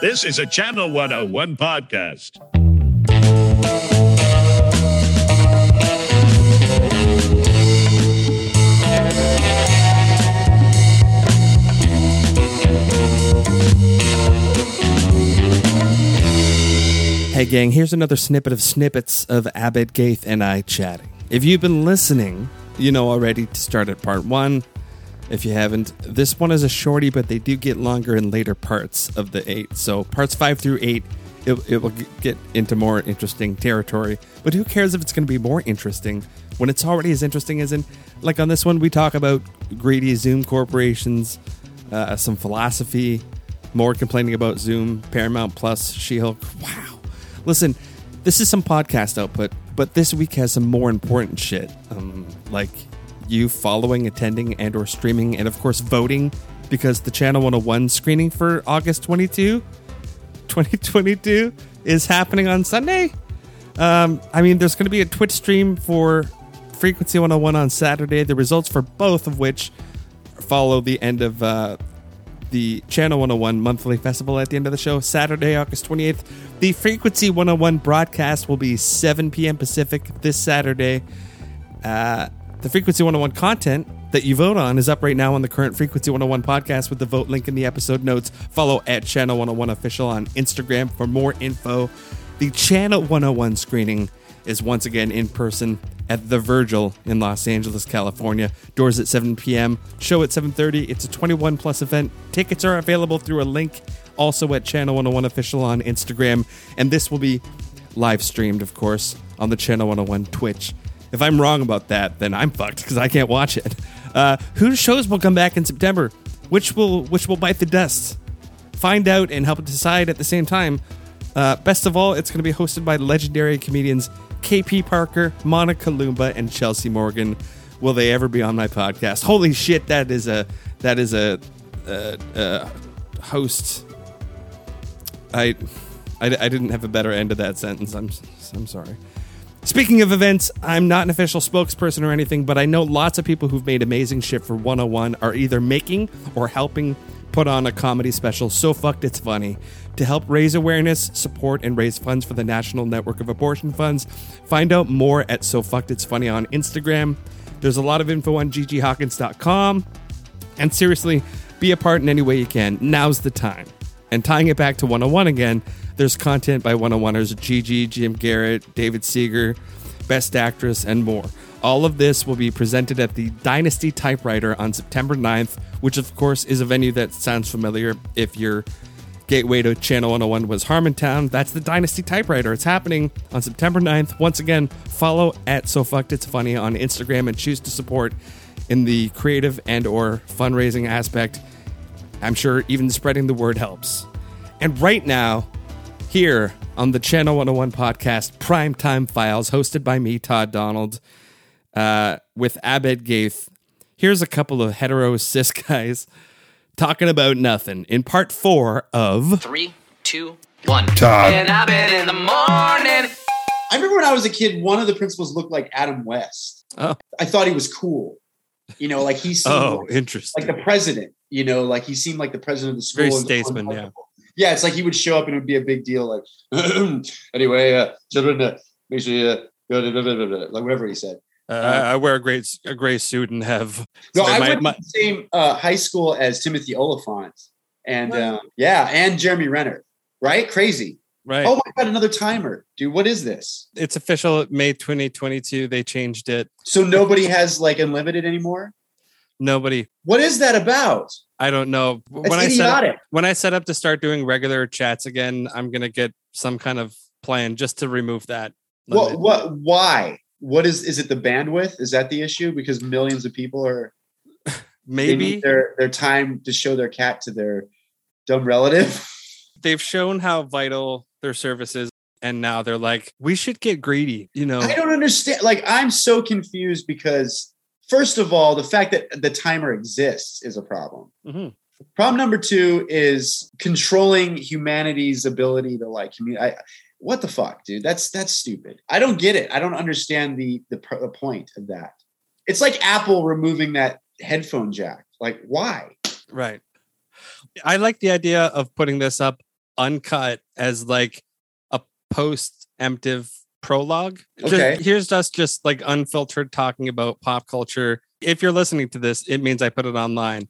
This is a Channel 101 podcast. Hey gang, here's another snippet of snippets of Abed Gaith and I chatting. If you've been listening, you know already to start at part one. If you haven't, this one is a shorty, but they do get longer in later parts of the eight. So parts 5 through 8, it will get into more interesting territory. But who cares if it's going to be more interesting when it's already as interesting as in, like on this one, we talk about greedy Zoom corporations, some philosophy, more complaining about Zoom, Paramount Plus, She-Hulk. Wow. Listen, this is some podcast output, but this week has some more important shit, like you following, attending, and or streaming, and of course voting, because the Channel 101 screening for August 22, 2022 is happening on Sunday. I mean, there's going to be a Twitch stream for Frequency 101 on Saturday, the results for both of which follow the end of the Channel 101 monthly festival at the end of the show, Saturday, August 28th. The Frequency 101 broadcast will be 7 p.m. Pacific this Saturday. The Frequency 101 content that you vote on is up right now on the current Frequency 101 podcast with the vote link in the episode notes. Follow at Channel 101 Official on Instagram for more info. The Channel 101 screening is once again in person at The Virgil in Los Angeles, California. Doors at 7 p.m., show at 7:30. It's a 21-plus event. Tickets are available through a link also at Channel 101 Official on Instagram. And this will be live streamed, of course, on the Channel 101 Twitch. If I'm wrong about that, then I'm fucked because I can't watch it. Whose shows will come back in September? Which will bite the dust? Find out and help decide at the same time. Best of all, it's going to be hosted by legendary comedians KP Parker, Monica Lumba, and Chelsea Morgan. Will they ever be on my podcast? Holy shit, that is a host. I didn't have a better end of that sentence. I'm sorry. Speaking of events, I'm not an official spokesperson or anything, but I know lots of people who've made amazing shit for 101 are either making or helping put on a comedy special, So Fucked It's Funny, to help raise awareness, support, and raise funds for the National Network of Abortion Funds. Find out more at So Fucked It's Funny on Instagram. There's a lot of info on gghawkins.com. And seriously, be a part in any way you can. Now's the time. And tying it back to 101 again, there's content by 101ers Gigi, Jim Garrett, David Seeger, Best Actress, and more. All of this will be presented at the Dynasty Typewriter on September 9th, which, of course, is a venue that sounds familiar. If your gateway to Channel 101 was Harmontown, that's the Dynasty Typewriter. It's happening on September 9th. Once again, follow at So Fucked It's Funny on Instagram and choose to support in the creative and or fundraising aspect. I'm sure even spreading the word helps. And right now, here on the Channel 101 podcast, Primetime Files, hosted by me, Todd Donald, with Abed Gaith. Here's a couple of hetero cis guys talking about nothing in part 4 of 3, 2, 1. Todd. And I've been in the morning. I remember when I was a kid, one of the principals looked like Adam West. Oh. I thought he was cool. You know, like he seemed interesting. Like the president, you know, like he seemed like the president of the school. Very statesman, yeah. Yeah, it's like he would show up and it would be a big deal. Like, anyway, children, make sure you, like whatever he said. I wear a gray suit and have. No, I went to the same high school as Timothy Oliphant and and Jeremy Renner. Right, crazy. Right. Oh my God, another timer, dude. What is this? It's official. May 2022. They changed it. So nobody has like unlimited anymore. Nobody. What is that about? I don't know. When I set up to start doing regular chats again, I'm gonna get some kind of plan just to remove that. Well, what? Why? What is it the bandwidth? Is that the issue? Because millions of people are maybe their time to show their cat to their dumb relative. They've shown how vital their service is. And now they're like, we should get greedy. You know, I don't understand. Like, I'm so confused because first of all, the fact that the timer exists is a problem. Mm-hmm. Problem number 2 is controlling humanity's ability to like communicate. What the fuck, dude? That's stupid. I don't get it. I don't understand the point of that. It's like Apple removing that headphone jack. Like, why? Right. I like the idea of putting this up uncut as like a post-emptive prologue. Okay. Here's us just like unfiltered talking about pop culture. If you're listening to this, it means I put it online.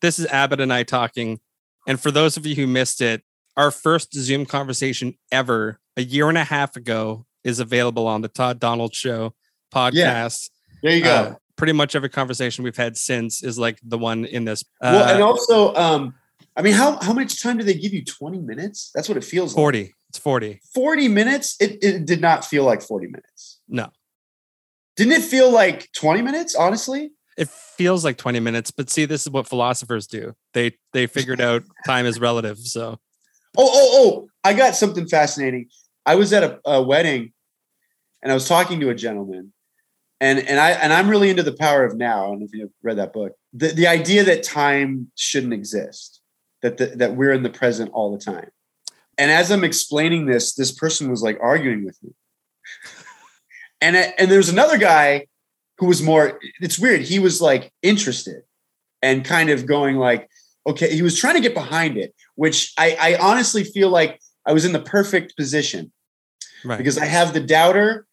This is Abbott and I talking. And for those of you who missed it, our first Zoom conversation ever, a year and a half ago, is available on the Todd Donald Show podcast. Yeah. There you go. Pretty much every conversation we've had since is like the one in this. Well, and also, I mean, how much time do they give you? 20 minutes? That's what it feels 40. Like. It's 40. 40 minutes? It did not feel like 40 minutes. No. Didn't it feel like 20 minutes, honestly? It feels like 20 minutes, but see, this is what philosophers do. They figured out time is relative, so. Oh, I got something fascinating. I was at a wedding and I was talking to a gentleman and I'm really into The Power of Now. I don't know if you've read that book, the idea that time shouldn't exist, that we're in the present all the time. And as I'm explaining this, this person was like arguing with me. And there's another guy who was more, it's weird. He was like interested and kind of going like, okay, he was trying to get behind it, which I honestly feel like I was in the perfect position, right? Because I have the doubter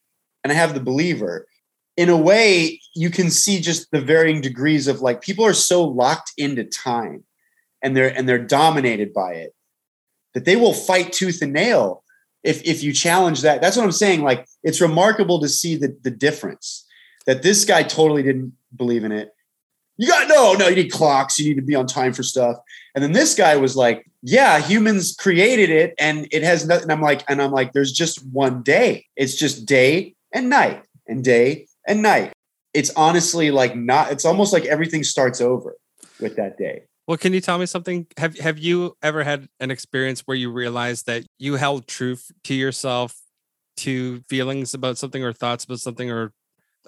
and I have the believer. In a way, you can see just the varying degrees of like, people are so locked into time and they're dominated by it that they will fight tooth and nail. If you challenge that, that's what I'm saying. Like, it's remarkable to see the difference. That this guy totally didn't believe in it. You need clocks. You need to be on time for stuff. And then this guy was like, yeah, humans created it and it has nothing. I'm like, there's just one day. It's just day and night and day and night. It's honestly like not, it's almost like everything starts over with that day. Well, can you tell me something? Have you ever had an experience where you realized that you held true to yourself, to feelings about something or thoughts about something, or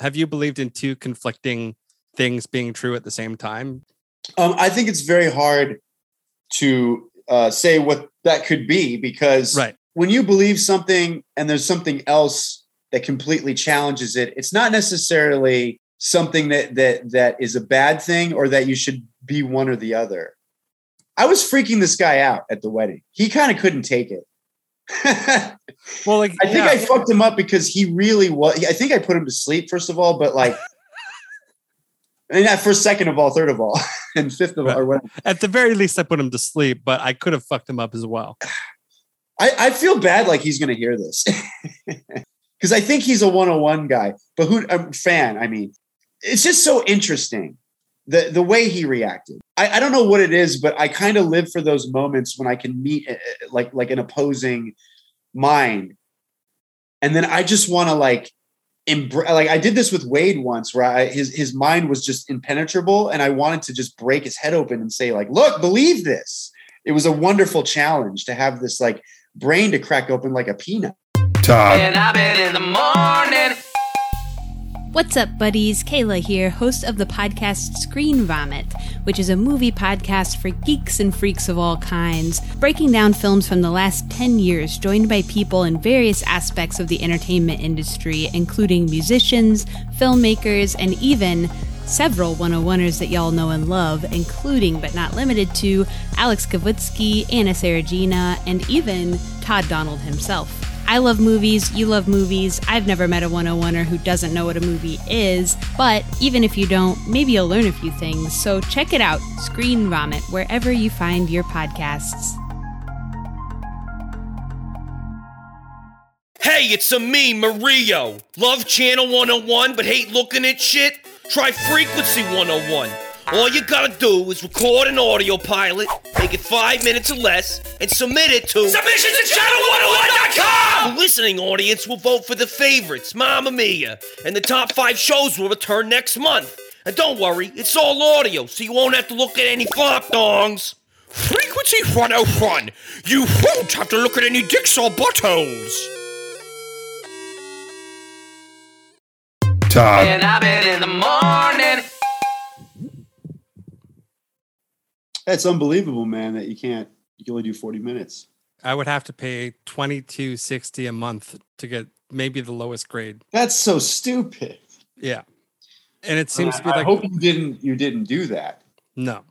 have you believed in two conflicting things being true at the same time? I think it's very hard to say what that could be, because when you believe something and there's something else that completely challenges it, it's not necessarily something that is a bad thing or that you should be one or the other. I was freaking this guy out at the wedding. He kind of couldn't take it. Well, like, I think I fucked him up because he really was. I think I put him to sleep, first of all, but like, and not first, second of all, third of all, and fifth of all, or whatever. At the very least, I put him to sleep, but I could have fucked him up as well. I feel bad, like he's going to hear this because I think he's a 101 guy, but fan. I mean, it's just so interesting the way he reacted. I don't know what it is, but I kind of live for those moments when I can meet like an opposing mind. And then I just want to like embrace, like I did this with Wade once where his mind was just impenetrable and I wanted to just break his head open and say like, look, believe this. It was a wonderful challenge to have this like brain to crack open like a peanut. Todd. And I've been in the morning. What's up, buddies? Kayla here, host of the podcast Screen Vomit, which is a movie podcast for geeks and freaks of all kinds, breaking down films from the last 10 years, joined by people in various aspects of the entertainment industry, including musicians, filmmakers, and even several 101ers that y'all know and love, including but not limited to Alex Kavutsky, Anna Saragina, and even Todd Donald himself. I love movies, you love movies, I've never met a 101er who doesn't know what a movie is, but even if you don't, maybe you'll learn a few things, so check it out, Screen Vomit, wherever you find your podcasts. Hey, it's me, Mario. Love Channel 101, but hate looking at shit? Try Frequency 101. All you gotta do is record an audio pilot, make it 5 minutes or less, and submit it to submissions at channel101.com! The listening audience will vote for the favorites, Mamma Mia, and the top 5 shows will return next month. And don't worry, it's all audio, so you won't have to look at any flop dongs. Frequency 101, you won't have to look at any dicks or buttholes. Todd. And I've been in the morning. That's unbelievable, man, that you can only do 40 minutes. I would have to pay $22.60 a month to get maybe the lowest grade. That's so stupid. Yeah. And it seems to be like, I hope you didn't do that. No.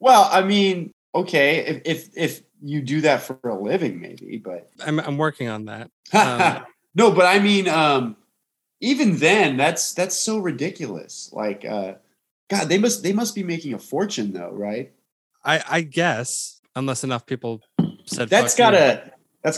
Well, I mean, okay, if you do that for a living, maybe, but I'm working on that. No, but I mean, even then, that's so ridiculous. Like, God, they must be making a fortune though, right? I guess, unless enough people said that's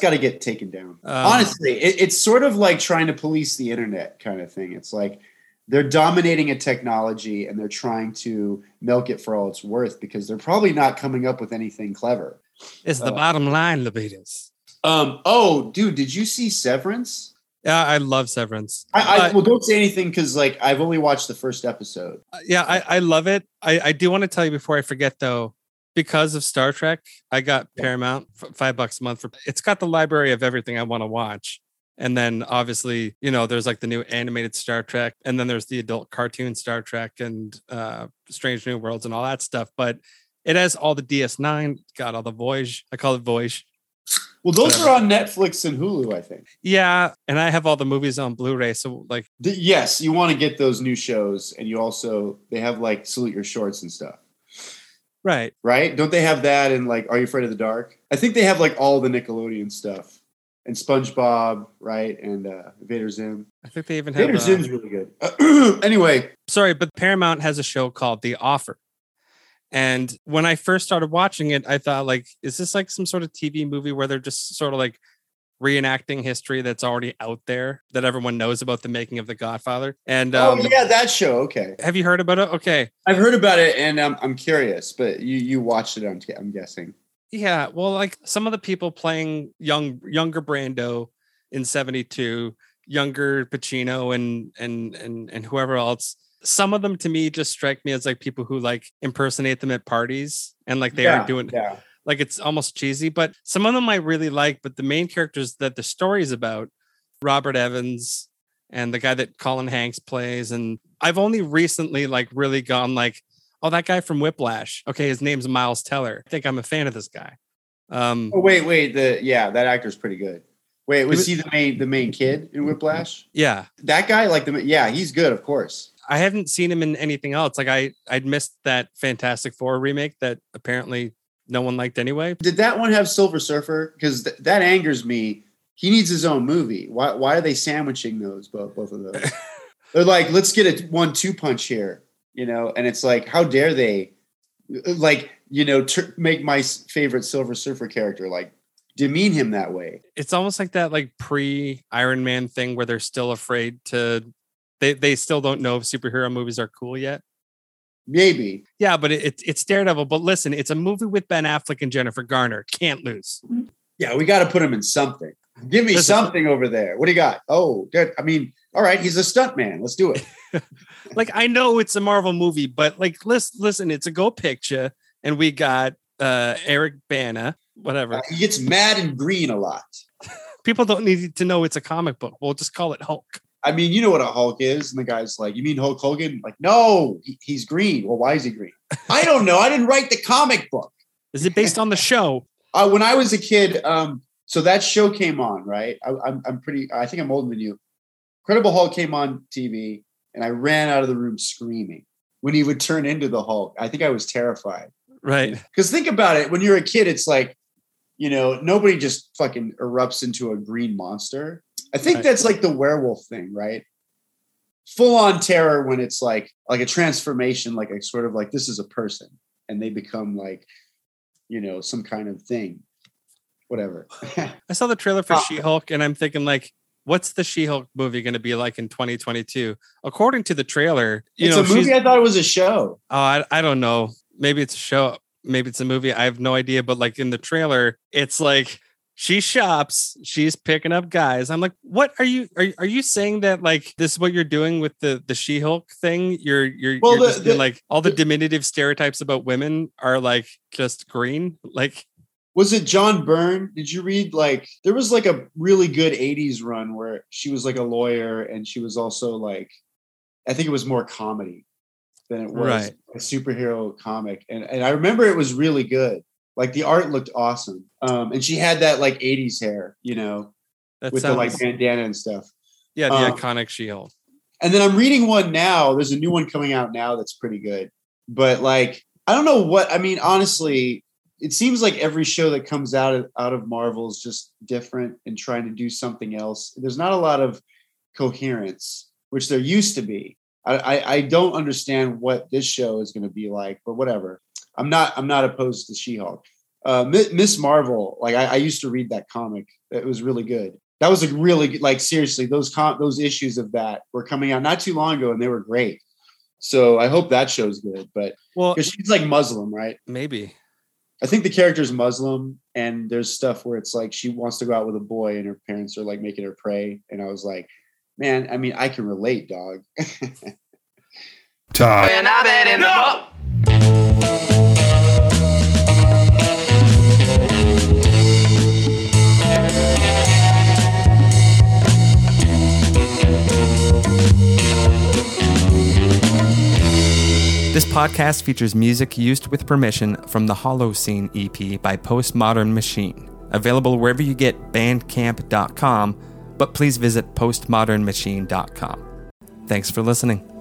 gotta get taken down. Honestly, it's sort of like trying to police the internet kind of thing. It's like they're dominating a technology and they're trying to milk it for all it's worth because they're probably not coming up with anything clever. It's the bottom line, Levitas. Oh, dude, did you see Severance? Yeah, I love Severance. Well, don't say anything because, like, I've only watched the first episode. Yeah, I love it. I do want to tell you before I forget, though, because of Star Trek, I got Paramount for $5 a month. It's got the library of everything I want to watch. And then obviously, you know, there's like the new animated Star Trek, and then there's the adult cartoon Star Trek and Strange New Worlds and all that stuff. But it has all the DS9, got all the Voyage. I call it Voyage. Well, those are on Netflix and Hulu, I think. Yeah. And I have all the movies on Blu-ray. So like, yes, you want to get those new shows. And you also, they have like Salute Your Shorts and stuff. Right. Right. Don't they have that? And like, Are You Afraid of the Dark? I think they have like all the Nickelodeon stuff. And SpongeBob, right? And Vader Zim. I think they even have... Vader Zim's really good. Anyway. Sorry, but Paramount has a show called The Offer. And when I first started watching it, I thought, like, is this like some sort of TV movie where they're just sort of like reenacting history that's already out there that everyone knows about the making of The Godfather? And oh, yeah, that show. Okay. Have you heard about it? Okay. I've heard about it, and I'm curious, but you watched it, I'm guessing. Yeah, well, like some of the people playing younger Brando in 72, younger Pacino and whoever else, some of them to me just strike me as like people who like impersonate them at parties and like they are doing like it's almost cheesy, but some of them I really like. But the main characters that the story is about, Robert Evans and the guy that Colin Hanks plays, and I've only recently like really gone like, oh, that guy from Whiplash. Okay, his name's Miles Teller. I think I'm a fan of this guy. Wait. That actor's pretty good. Wait, was he the main kid in Whiplash? Yeah, that guy. Like he's good, of course. I haven't seen him in anything else. Like I'd missed that Fantastic Four remake that apparently no one liked anyway. Did that one have Silver Surfer? Because that angers me. He needs his own movie. Why are they sandwiching those both of those? They're like, let's get a 1-2 punch here. You know, and it's like, how dare they, like, you know, make my favorite Silver Surfer character, like, demean him that way. It's almost like that, like, pre-Iron Man thing where they're still afraid to, they still don't know if superhero movies are cool yet. Maybe. Yeah, but it's Daredevil. But listen, it's a movie with Ben Affleck and Jennifer Garner. Can't lose. Yeah, we got to put him in something. Give me something over there. What do you got? Oh, good. I mean, all right, he's a stuntman. Let's do it. Like, I know it's a Marvel movie, but like, listen, it's a Go picture, and we got Eric Bana, whatever. He gets mad and green a lot. People don't need to know it's a comic book. We'll just call it Hulk. I mean, you know what a Hulk is, and the guy's like, "You mean Hulk Hogan?" Like, no, he's green. Well, why is he green? I don't know. I didn't write the comic book. Is it based on the show? When I was a kid, so that show came on, right? I think I'm older than you. Incredible Hulk came on TV. And I ran out of the room screaming when he would turn into the Hulk. I think I was terrified. Right. Because think about it. When you're a kid, it's like, you know, nobody just fucking erupts into a green monster. I think that's like the werewolf thing, right? Full on terror when it's like a transformation, like a sort of like, this is a person and they become like, you know, some kind of thing, whatever. I saw the trailer for She-Hulk and I'm thinking like, what's the She-Hulk movie going to be like in 2022? According to the trailer, you know, it's a movie. I thought it was a show. Oh, I don't know. Maybe it's a show. Maybe it's a movie. I have no idea. But like in the trailer, it's like she shops. She's picking up guys. I'm like, what are you? Are you saying that like this is what you're doing with the She-Hulk thing? You're all the diminutive stereotypes about women are like just green, like. Was it John Byrne? Did you read like there was like a really good 80s run where she was like a lawyer and she was also like, I think it was more comedy than it was a superhero comic. And I remember it was really good. Like the art looked awesome. And she had that like 80s hair, you know, the like bandana and stuff. Yeah, the iconic She-Hulk. And then I'm reading one now. There's a new one coming out now that's pretty good. But like, I don't know what, I mean, honestly, it seems like every show that comes out of Marvel is just different and trying to do something else. There's not a lot of coherence, which there used to be. I don't understand what this show is going to be like, but whatever. I'm not opposed to She-Hulk. Miss Marvel, like I used to read that comic. It was really good. That was a really good, like seriously, those issues of that were coming out not too long ago and they were great. So I hope that show's good, but well, 'cause she's like Muslim, right? Maybe. I think the character's Muslim and there's stuff where it's like, she wants to go out with a boy and her parents are like making her pray. And I was like, man, I mean, I can relate, dog. Todd. No! This podcast features music used with permission from the Holocene EP by Postmodern Machine, available wherever you get bandcamp.com, but please visit postmodernmachine.com. Thanks for listening.